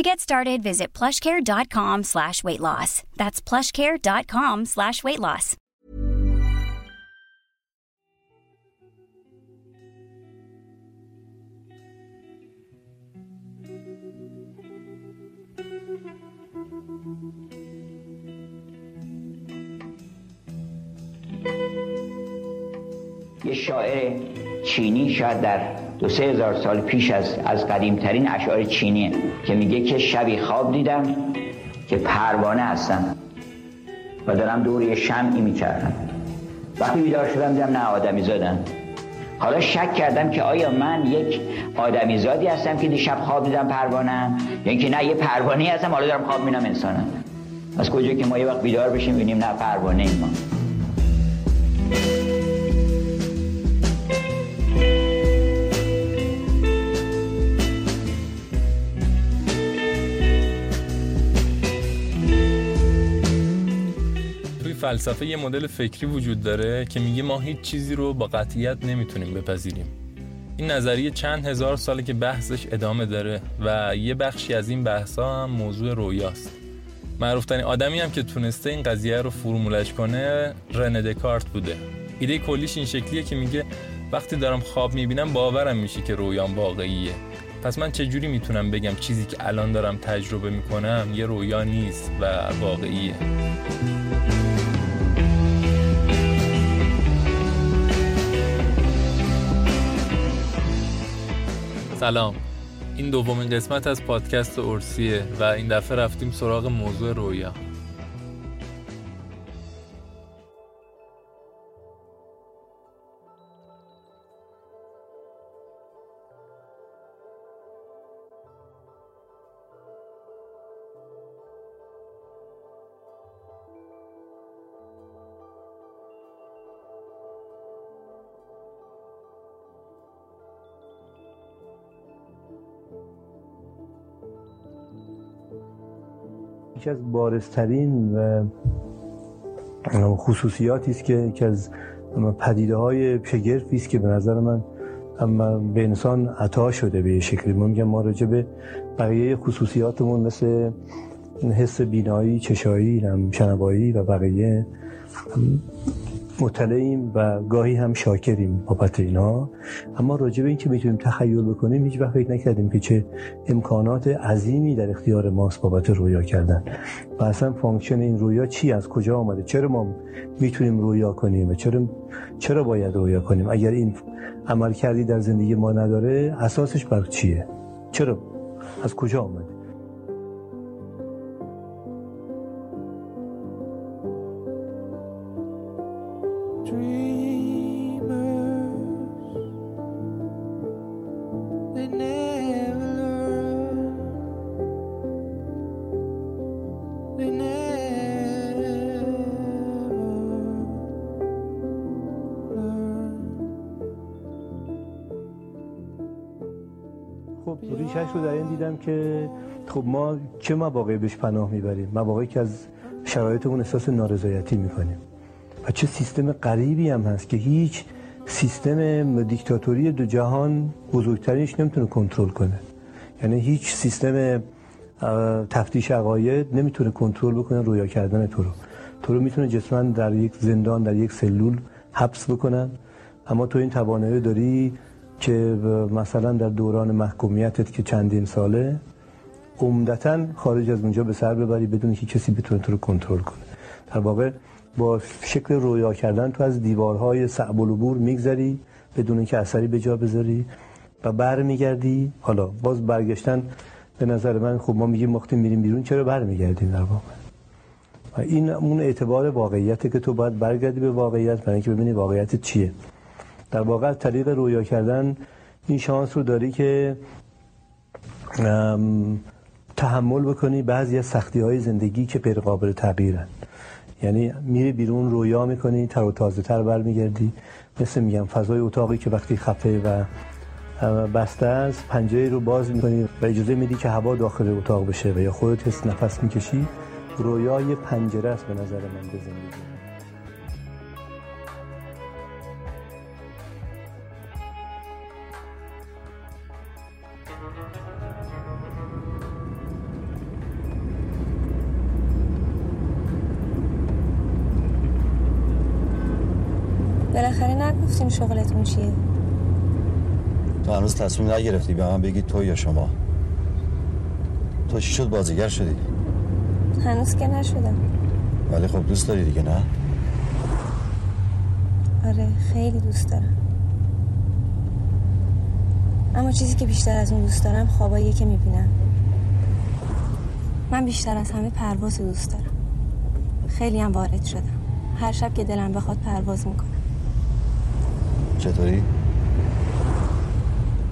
To get started, visit plushcare.com/weightloss. That's plushcare.com/weightloss. یه شاعر چینی شاید در 2-3 هزار سال پیش از قدیمترین اشعار چینیه که میگه که شبی خواب دیدم که پروانه هستم و دارم دور یه شمعی میچرخم. وقتی بیدار شدم دیدم نه آدمی زادم. حالا شک کردم که آیا من یک آدمی زادی هستم که دیشب خواب دیدم پروانه‌ام، یا اینکه نه یه پروانه‌ای هستم حالا دارم خواب میبینم انسانم. از کجا که ما یه وقت بیدار بشیم ببینیم نه پروانه‌ایم ما. فلسفه یه مدل فکری وجود داره که میگه ما هیچ چیزی رو با قطعیت نمیتونیم بپذیریم. این نظریه چند هزار ساله که بحثش ادامه داره و یه بخشی از این بحثا هم موضوع رویاست. معروف‌ترین آدمی هم که تونسته این قضیه رو فرمولش کنه رنه دکارت بوده. ایده کلیش این شکلیه که میگه وقتی دارم خواب میبینم باورم میشه که رویام واقعیه. پس من چجوری میتونم بگم چیزی که الان دارم تجربه میکنم یه رویا نیست و واقعیه؟ سلام، این دومین قسمت از پادکست اورسیه و این دفعه رفتیم سراغ موضوع رویا. یکی از بارزترین خصوصیاتی است که یکی از پدیده‌های شگرفی است که به نظر من به انسان عطا شده به شکلی. من میگم ما راجع به بقیه خصوصیاتمون مثل حس بینایی، چشایی، شنوایی و بقیه مطلعیم و گاهی هم شاکریم بابت اینا، اما راجع به این که میتونیم تخیل بکنیم هیچ وقت فکر نکردیم که چه امکانات عظیمی در اختیار ماست بابت رویا کردن و اصلا فانکشن این رویا چی، از کجا آمده، چرا ما میتونیم رویا کنیم و چرا باید رویا کنیم. اگر این عملکردی در زندگی ما نداره اساسش بر چیه، چرا، از کجا آمده؟ رو در این دیدم که خب ما چه مواقعی بهش پناه میبریم؟ مواقعی که از شرایطمون احساس نارضایتی میکنیم. و چه سیستم غریبی هم هست که هیچ سیستم دیکتاتوری دو جهان بزرگترینش نمیتونه کنترل کنه. یعنی هیچ سیستم تفتیش عقاید نمیتونه کنترل بکنه رویا کردن تو رو. تو رو میتونه جسماً در یک زندان، در یک سلول حبس بکنن، اما تو این توانایی داری که مثلا در دوران محکومیتت که چندین ساله عمدتاً خارج از اونجا به سر ببری بدون که کسی بتونه تو رو کنترل کنه. در واقع با شکل رویا کردن تو از دیوارهای صعب العبور میگذری بدون اینکه اثری به جا بذاری و برمیگردی. حالا باز برگشتن به نظر من، خب ما میگیم وقتی میریم بیرون چرا برمیگردیم در واقع؟ و این اون اعتبار واقعیته که تو باید برگردی به واقعیت برای اینکه ببینی واقعیت چیه. در واقع از طریق رویا کردن این شانس رو داری که تحمل بکنی بعضی از سختی‌های زندگی که غیر قابل تغییرن. یعنی میری بیرون، رویا میکنی، تر و تازه تر برمیگردی. مثل میگم فضای اتاقی که وقتی خفه و بسته است، پنجره رو باز میکنی و اجازه میدی که هوا داخل اتاق بشه و یا خودت حس نفس میکشی. رویای پنجره است به نظر من به زندگی. بالاخره نگفتیم شغلتون چیه؟ تو هنوز تصمیم نگرفتی به من بگی تو یا شما؟ تو چی شد بازیگر شدی؟ هنوز که نشدم. ولی خب دوست داری دیگه، نه؟ آره خیلی دوست دارم، اما چیزی که بیشتر از اون دوست دارم خواباییه که میبینم. من بیشتر از همه پرواز دوست دارم. خیلی هم وارد شدم. هر شب که دلم بخواد پرواز میکنم. چطوری؟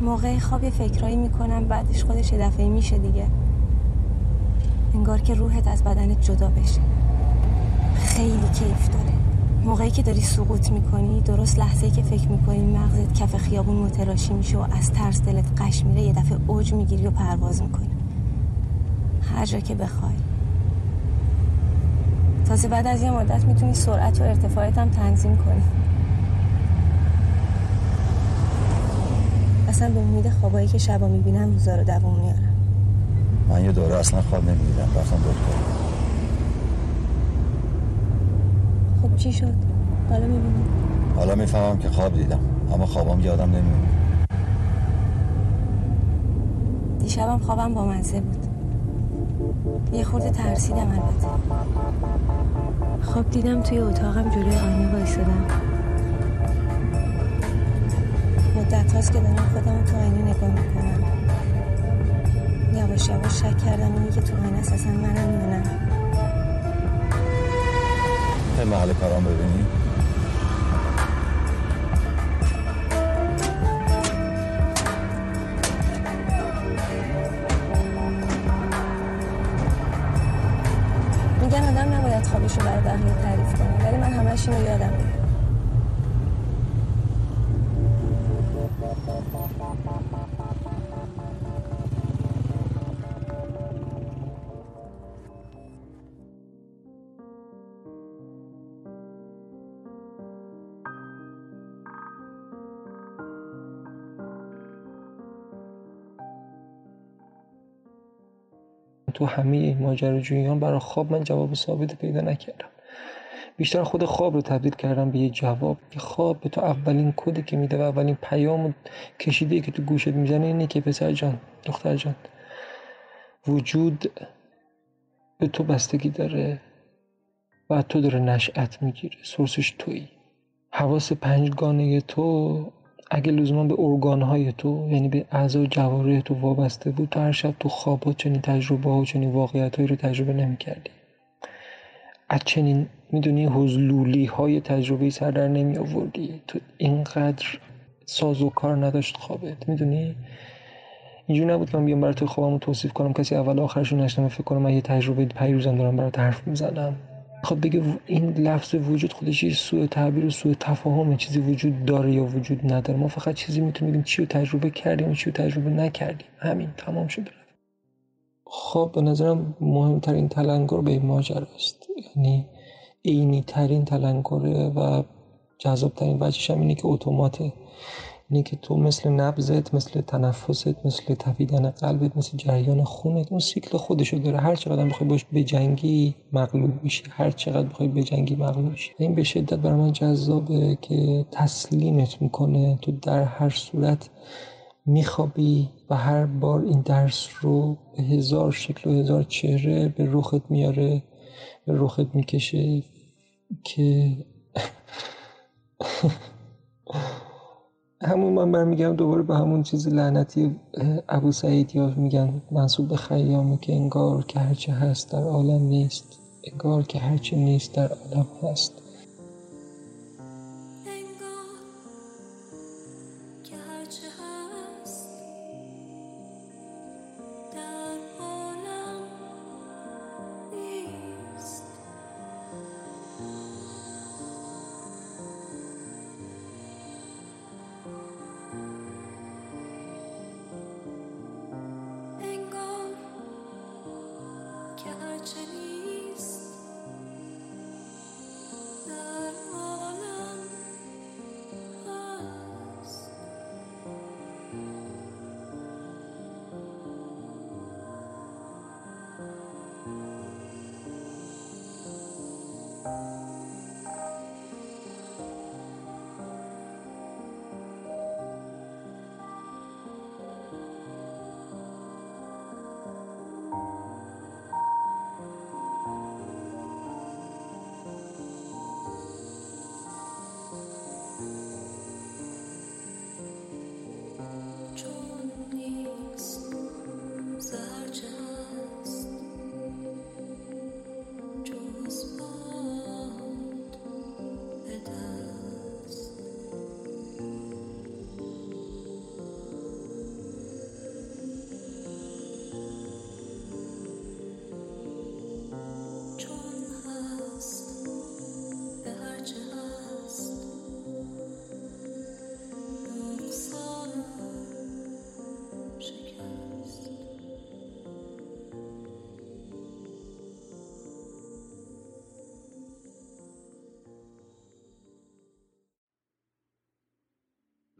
موقع خواب یه فکرایی میکنم، بعدش خودش یه دفعه میشه دیگه. انگار که روحت از بدنت جدا بشه. خیلی کیف داره. موقعی که داری سقوط میکنی، درست لحظه‌ای که فکر میکنی مغزت کف خیابون متلاشی میشه و از ترس دلت قش میره، یه دفعه اوج میگیری و پرواز میکنی هر جا که بخوای. تازه بعد از یه مدت میتونی سرعت و ارتفاعت هم تنظیم کنی. اصلا به امید خوابایی که شبا میبینم روزا رو دوام میارم. من یه دوره اصلا خواب نمیدیدم، رفتم دکتر. خب چی شد؟ حالا میبینم. حالا میفهمم که خواب دیدم، اما خوابم یادم نمیاد. دیشبم خوابم با مزه بود. یه خورده ترسیدم البته. خب دیدم توی اتاقم جلوی آینه وایسادم. مدت هاست که دارم خودم تو آینه نگاه میکنم. یواش یواش شک کردم اینی که تو آینه است اصلا منم یا نه. به محل کارم ببینی؟ میگن آدم نباید خوابشو برای بقیه تعریف کنه، ولی من همش اینو یادم میاد. تو همه ماجراجوییان برای خواب من جواب ثابت پیدا نکردم. بیشتر خود خواب رو تبدیل کردم به یه جواب. خواب به تو اولین کدی که میده و اولین پیام کشیده که تو گوشت میزنه اینه که پسر جان، دختر جان، وجود به تو بستگی داره و تو داره نشأت میگیره، سورسش تویی. حواس پنجگانه تو اگه لزوما به ارگان‌های تو، یعنی به اعضا و جوارح تو وابسته بود، تو هر شب تو خوابات چنین تجربه ها و چنین واقعیت‌هایی رو تجربه نمی‌کردی. از چنین میدونی حضلولی‌های تجربه‌ای سر در نمی‌آوردی. تو اینقدر ساز و کار نداشت خوابت، میدونی؟ اینجوری نبود که من بیام برای تو خوابم رو توصیف کنم، کسی اول آخرش رو نشنوه فکر کنه من یه تجربه پیروزم دارم برات حرف می‌زنم. خب بگه این لفظ وجود خودش یه سوء تعبیر و سوء تفاهمه. چیزی وجود داره یا وجود نداره. ما فقط چیزی میتونیم بگیم چی رو تجربه کردیم و چی رو تجربه نکردیم. همین تمام شد. خب به نظرم مهمترین تلنگر به این ماجرا است. یعنی عینی ترین تلنگره و جذاب ترین بچش هم اینه که اتوماته، اینه که تو مثل نبضت، مثل تنفست، مثل تپیدن قلبت، مثل جریان خونت اون سیکل خودشو داره. هر چقدر بخوای باش بجنگی مغلوب میشی، هر چقدر بخوای بجنگی مغلوب میشی. این به شدت برای من جذابه که تسلیمت میکنه، تو در هر صورت میخوابی و هر بار این درس رو به هزار شکل و هزار چهره به رخت میاره، به رخت میکشه که همون من برمیگم دوباره به همون چیز لعنتی ابو سعید یا میگن منصوب به خیامه که انگار که هرچه هست در عالم نیست، انگار که هرچه نیست در عالم هست.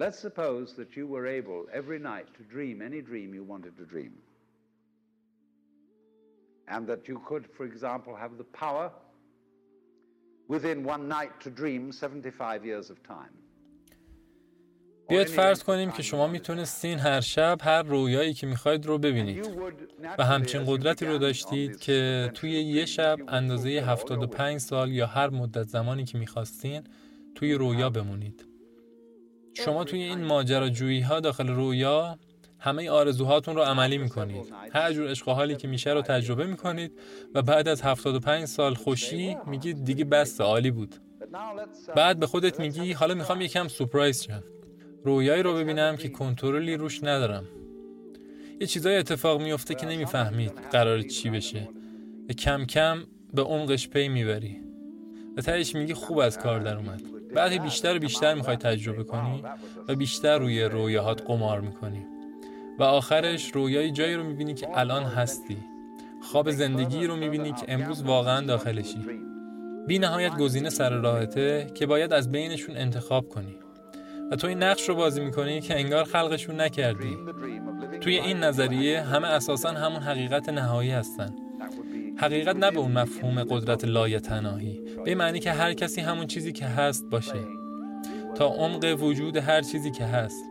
Let's suppose that you were able every night to dream any dream you wanted to dream. And that you could, for example, have the power within one night to dream 75 years of time. بیاید فرض کنیم که شما میتونستین هر شب هر رویایی که میخواید رو ببینید و همچین قدرتی رو داشتید که توی یه شب اندازه 75 سال یا هر مدت زمانی که میخواستین توی رویا بمونید. شما توی این ماجراجویی ها داخل رویا همه آرزوهاتون رو عملی میکنید، هر جور عشق و حالی که میشه رو تجربه میکنید و بعد از 75 سال خوشی میگید دیگه بس، عالی بود. بعد به خودت میگی حالا میخوام یکم سورپرایز شم، رویایی رو ببینم که کنترلی روش ندارم. یه چیزای اتفاق میفته که نمیفهمید قراره چی بشه و کم کم به عمقش پی میبری و تهش میگی خوب از کار در اومد. بعد بیشتر میخوای تجربه کنی و بیشتر روی رویاهات قمار میکنی و آخرش رویای جایی رو میبینی که الان هستی، خواب زندگی رو میبینی که امروز واقعا داخلشی. بی نهایت گزینه سر راهته که باید از بینشون انتخاب کنی و تو این نقش رو بازی میکنی که انگار خلقشون نکردی. توی این نظریه همه اساساً همون حقیقت نهایی هستن. حقیقت نه به اون مفهوم قدرت لایتناهی، به معنی که هر کسی همون چیزی که هست باشه تا عمق وجود هر چیزی که هست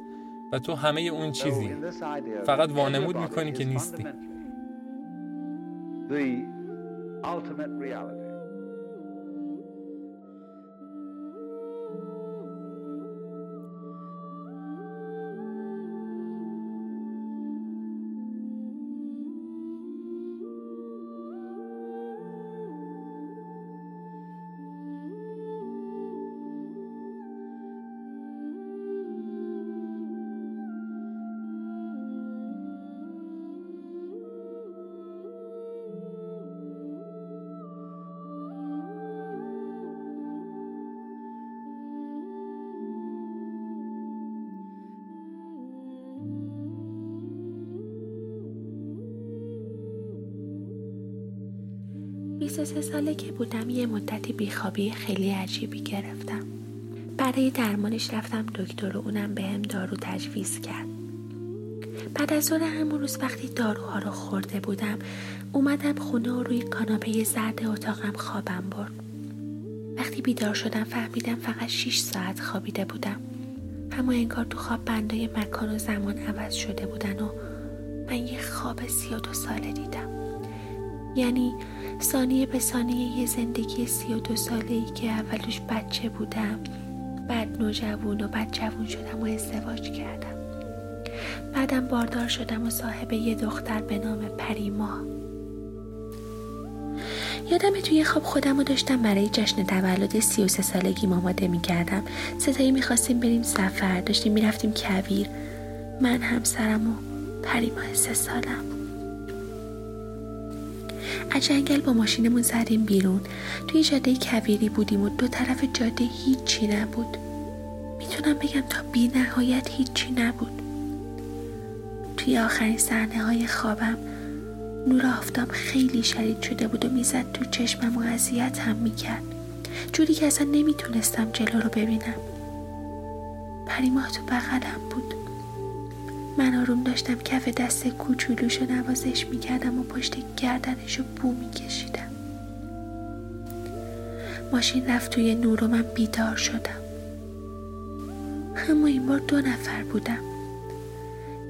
و تو همه اون چیزی فقط وانمود میکنی که نیستی. 23 ساله که بودم یه مدتی بیخوابی خیلی عجیبی گرفتم. برای درمانش رفتم دکتر و اونم بهم دارو تجویز کرد. بعد از اون همون روز وقتی داروها رو خورده بودم اومدم خونه و روی کاناپه زرد اتاقم خوابم برد. وقتی بیدار شدم فهمیدم فقط 6 ساعت خوابیده بودم، اما انگار تو خواب بندای مکان و زمان عوض شده بودن و من یه خواب 32 ساله دیدم، یعنی ثانیه به ثانیه یه زندگی 32 ساله‌ای که اولش بچه بودم، بعد نوجوان و بعد جوان شدم و ازدواج کردم، بعدم باردار شدم و صاحب یه دختر به نام پریما. یادمه توی خواب خودم رو داشتم برای جشن تولد 33 سالگیم آماده می‌کردم. ستایی می‌خواستیم بریم سفر، داشتیم می‌رفتیم کویر، من همسرم و پریما 3 سالم. از جنگل با ماشینمون زدیم بیرون. توی جاده کویری بودیم و دو طرف جاده هیچی نبود. میتونم بگم تا بی نهایت هیچی نبود. توی آخرین صحنه‌های خوابم نور آفتاب خیلی شدید شده بود و میزد تو چشمم و اذیت هم میکرد، جوری که اصلا نمیتونستم جلو رو ببینم. پریما تو بغلم بود. من آروم داشتم کف دست کوچولوشو نوازش میکردم و پشت گردنشو بو میکشیدم. ماشین رفت توی نور و من بیدار شدم، اما این بار 2 نفر بودم،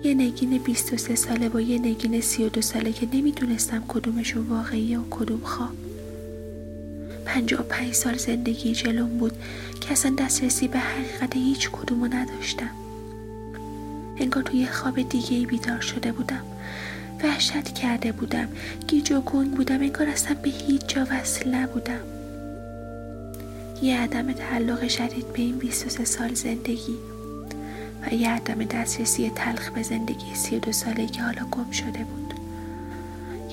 یه نگین 23 ساله با یه نگین 32 ساله که نمیدونستم کدومشون واقعیه و کدوم خواب. 55 سال زندگی جلوم بود که اصلا دسترسی به حقیقت هیچ کدومو نداشتم. انگار توی خواب دیگه‌ای بیدار شده بودم، وحشت کرده بودم، گیج و گنگ بودم، انگار اصلا به هیچ جا وصل نبودم. یه عدم تعلق شدید به این 23 سال زندگی و یه عدم دسترسی تلخ به زندگی 32 ساله‌ای که حالا گم شده بود.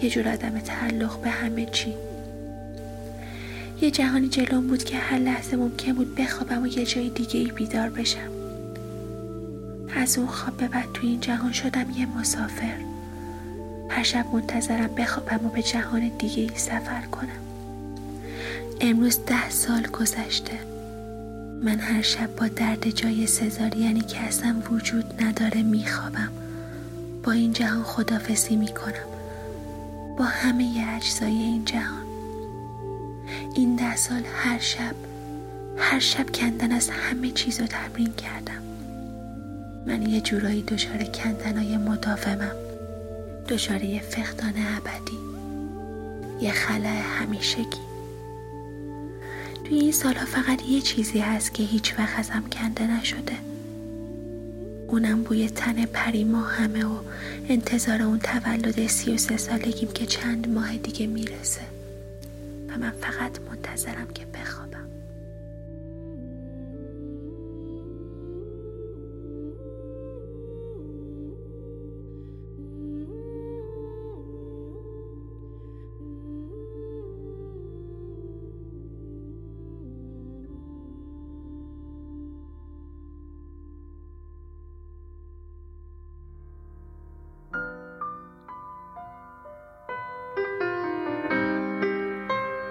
یه جور عدم تعلق به همه چی. یه جهانی جلوم بود که هر لحظه ممکن بود بخوابم و یه جای دیگه‌ای بیدار بشم. از اون خواب به بعد توی این جهان شدم یه مسافر. هر شب منتظرم بخوابم و به جهان دیگه‌ای سفر کنم. امروز 10 سال گذشته. من هر شب با درد جای سزارینی که اصلا وجود نداره میخوابم. با این جهان خدافزی میکنم، با همه اجزای این جهان. این 10 سال هر شب کندن از همه چیز رو تمرین کردم. من یه جورایی دچار کندنای مداومم، دچار یه فقدان ابدی، یه خلأ همیشگی. توی این سالا فقط یه چیزی هست که هیچ وقت ازم کنده نشده، اونم بوی تن پریما همه و انتظار اون تولد 33 سالگیم که چند ماه دیگه میرسه و من فقط منتظرم که بخوابم.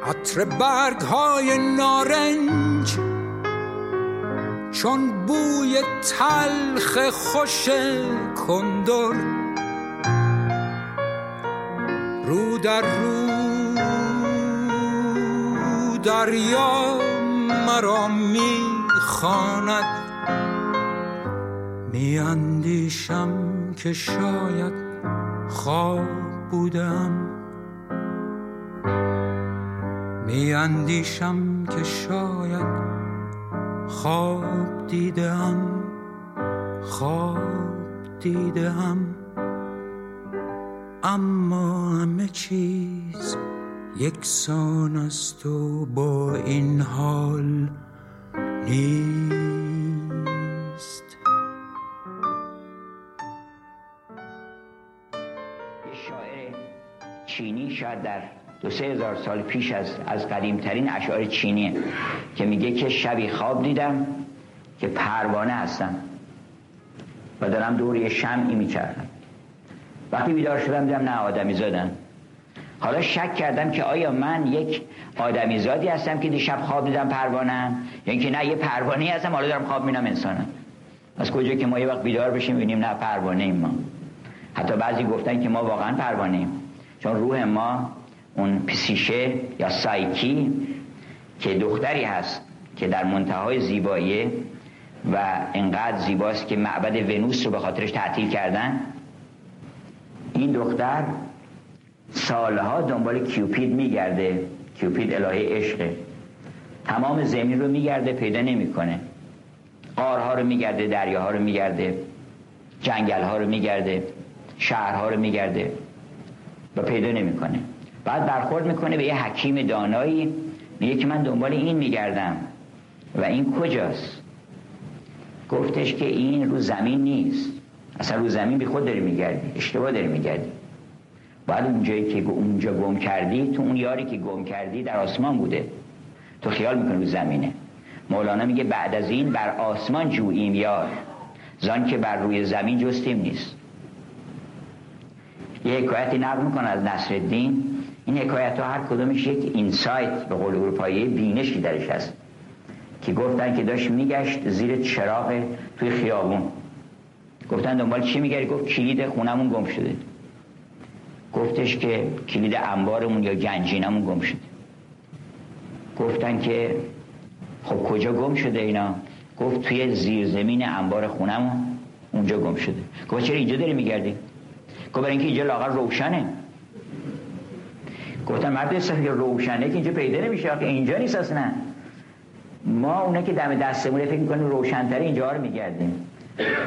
عطر برگ‌های نارنج چون بوی تلخ خوش کندر رو در رو دریا مرا می‌خواند. می‌اندیشم که شاید خواب بودم، می‌اندیشم که شاید خواب دیدم، اما همه چیز یکسان است و با این حال نیست. شاعر چینی شاعر در 2000 سال پیش از قدیمترین اشعار چینیه که میگه که شبی خواب دیدم که پروانه هستم و دارم دور یه شمعی میچرخم. وقتی بیدار شدم دیدم نه آدمی زادن، حالا شک کردم که آیا من یک آدمیزادی هستم که دیشب خواب دیدم پروانم، یا اینکه نه یه پروانه‌ای هستم حالا دارم خواب می‌بینم انسانم. از کجا که ما یه وقت بیدار بشیم ببینیم نه پروانه‌ایم ما. حتی بعضی گفتن که ما واقعا پروانه‌ایم، چون روح ما اون پسیشه یا سایکی که دختری هست که در منتهای زیبایی و انقدر زیباست که معبد ونوس رو به خاطرش تعطیل کردن، این دختر سالها دنبال کیوپید میگرده. کیوپید الهه عشق، تمام زمین رو میگرده پیدا نمیکنه، غارها رو میگرده، دریاها رو میگرده، جنگلها رو میگرده، شهرها رو میگرده و پیدا نمیکنه. بعد برخورد میکنه به یه حکیم دانایی، میگه که من دنبال این میگردم و این کجاست؟ گفتش که این رو زمین نیست، اصلا رو زمین بی خود داری میگردی، اشتباه داری میگردی، باید اونجایی که اونجا گم کردی، تو اون یاری که گم کردی در آسمان بوده، تو خیال میکنی رو زمینه. مولانا میگه بعد از این بر آسمان جوییم یار، زان که بر روی زمین جستیم نیست. یه حکایتی نقل میکنه از نصرالدین. این حکایت ها هر کدومش یک اینسایت به قول اروپایی بینشی درش هست که گفتن که داشت میگشت زیر چراغ توی خیابون، گفتن دنبال چی میگشت؟ گفت کلید خونمون گم شده. گفتش که کلید انبارمون یا گنجینمون گم شده. گفتن که خب کجا گم شده اینا؟ گفت توی زیرزمین انبار خونمون اونجا گم شده. گفت چرا اینجا داری میگردی؟ گفت برای اینکه اینجا لاغر روشنه. گفتن مرد سفید روشنه که اینجا پیدا نمیشه، آخه اینجا نیست اصلا. ما اونه که دم دستمونه فکر میکنیم روشن‌تر اینجا رو میگردیم.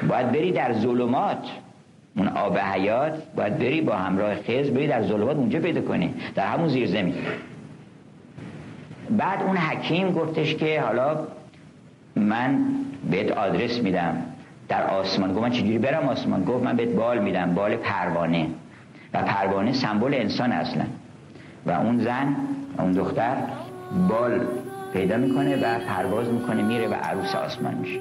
باید بری در ظلمات اون آب حیات، باید بری با همراه خز، بری در ظلمات اونجا پیدا کنی، در همون زیر زمین. بعد اون حکیم گفتش که حالا من بهت آدرس میدم در آسمان. گفت من چجوری برم آسمان؟ گفت من بهت بال میدم، بال پروانه، و پروانه سمبل انسان اصلا. و اون زن، اون دختر بال پیدا میکنه و پرواز میکنه، میره و عروس آسمان میشه.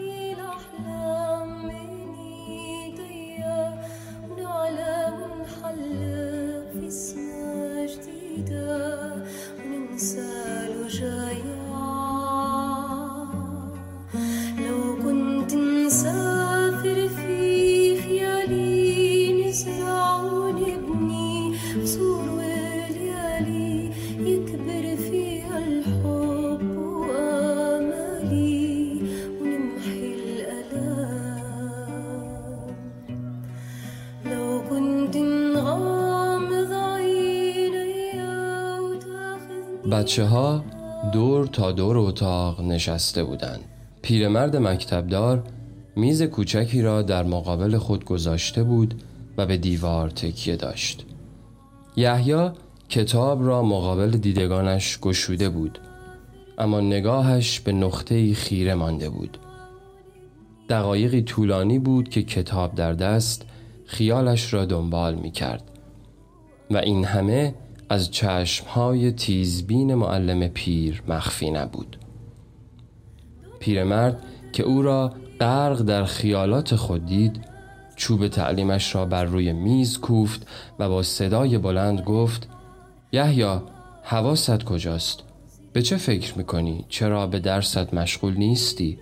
بچه ها دور تا دور اتاق نشسته بودند. پیرمرد مکتبدار میز کوچکی را در مقابل خود گذاشته بود و به دیوار تکیه داشت. یحیی کتاب را مقابل دیدگانش گشوده بود، اما نگاهش به نقطه‌ای خیره مانده بود. دقایقی طولانی بود که کتاب در دست خیالش را دنبال می‌کرد و این همه از چشمهای تیزبین معلم پیر مخفی نبود. پیرمرد که او را غرق در خیالات خود دید، چوب تعلیمش را بر روی میز کوفت و با صدای بلند گفت: یحیی، حواست کجاست؟ به چه فکر میکنی؟ چرا به درست مشغول نیستی؟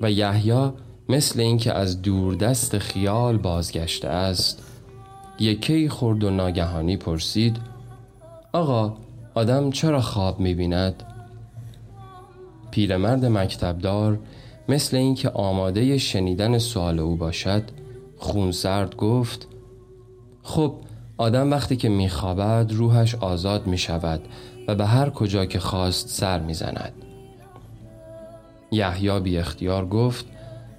و یحیی مثل اینکه از دوردست خیال بازگشته است، یکی خورد و ناگهانی پرسید: آقا، آدم چرا خواب می‌بیند؟ پیرمرد مکتبدار مثل اینکه آماده شنیدن سوال او باشد، خونسرد گفت: خب، آدم وقتی که می‌خوابد روحش آزاد می‌شود و به هر کجا که خواست سر می‌زند. یحیی بی اختیار گفت: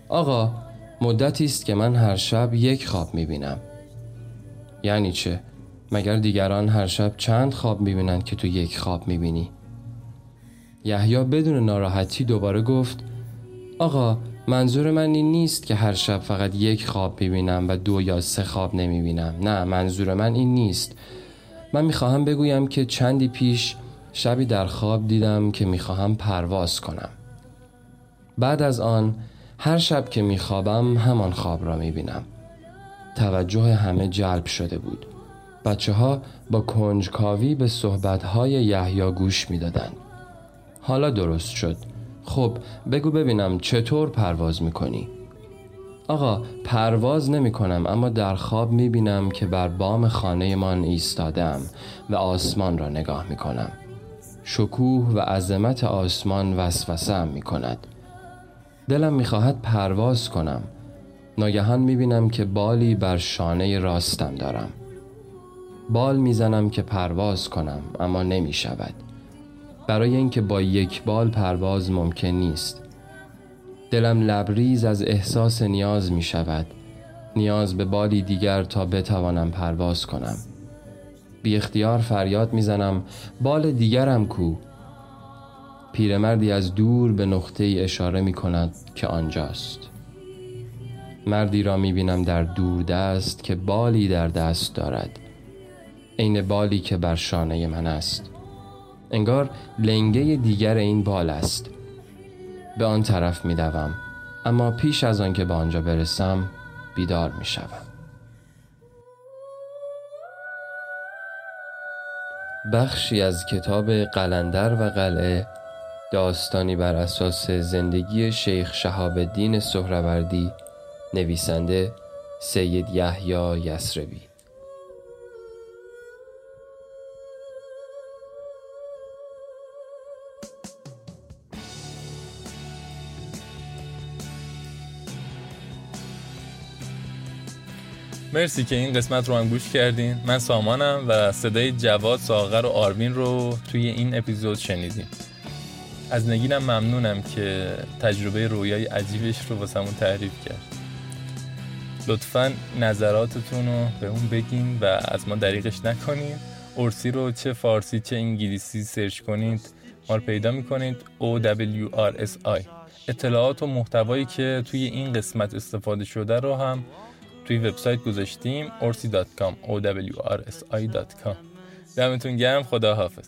آقا، مدتی است که من هر شب یک خواب می‌بینم. یعنی چه؟ مگر دیگران هر شب چند خواب میبینند که تو یک خواب میبینی؟ یحیی بدون ناراحتی دوباره گفت: آقا، منظور من این نیست که هر شب فقط یک خواب میبینم و 2 یا 3 خواب نمیبینم. نه، منظور من این نیست. من میخواهم بگویم که چندی پیش شبی در خواب دیدم که میخواهم پرواز کنم. بعد از آن هر شب که میخوابم همان خواب را میبینم. توجه همه جلب شده بود. بچه‌ها با کنجکاوی به صحبت‌های یحیی گوش می‌دادند. حالا درست شد. خب بگو ببینم چطور پرواز می‌کنی؟ آقا پرواز نمی کنم، اما در خواب می بینم که بر بام خانه من ایستادم و آسمان را نگاه می کنم. شکوه و عظمت آسمان وسوسه‌ام می کند. دلم می خواهد پرواز کنم. ناگهان می بینم که بالی بر شانه راستم دارم. بال می زنم که پرواز کنم، اما نمی شود. برای اینکه با یک بال پرواز ممکن نیست. دلم لبریز از احساس نیاز می شود. نیاز به بالی دیگر تا بتوانم پرواز کنم. بی اختیار فریاد می زنم بال دیگرم کو؟ پیرمردی از دور به نقطه‌ای اشاره می کند که آنجاست. مردی را می بینم در دور دست که بالی در دست دارد، عین بالی که بر شانه من است. انگار لنگه دیگر این بال است. به آن طرف می دوم، اما پیش از آن که به آنجا برسم بیدار می شوم. بخشی از کتاب قلندر و قلعه، داستانی بر اساس زندگی شیخ شهاب الدین سهروردی، نویسنده سید یحیی یثربی. مرسی که این قسمت رو هم گوش کردین. من سامانم و صدای جواد ساغر و آروین رو توی این اپیزود شنیدیم. از نگینم ممنونم که تجربه رویای عجیبش رو واسمون تعریف کرد. لطفاً نظراتتون رو به اون بگین و از ما دریغش نکنین. اورسی رو چه فارسی چه انگلیسی سرچ کنید ما رو پیدا میکنید. OWRSI. اطلاعات و محتوایی که توی این قسمت استفاده شده رو هم توی وبسایت گذاشتیم orsi.com. دمتون گرم. خدا حافظ.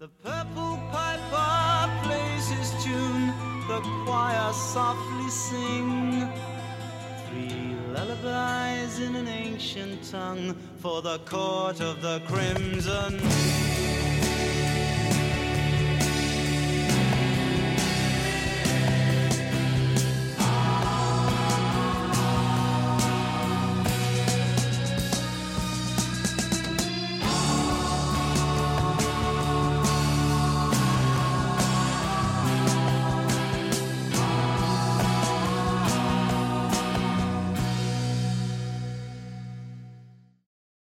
The purple piper plays his tune, the choir softly sing three lullabies in an ancient tongue for the court of the crimson.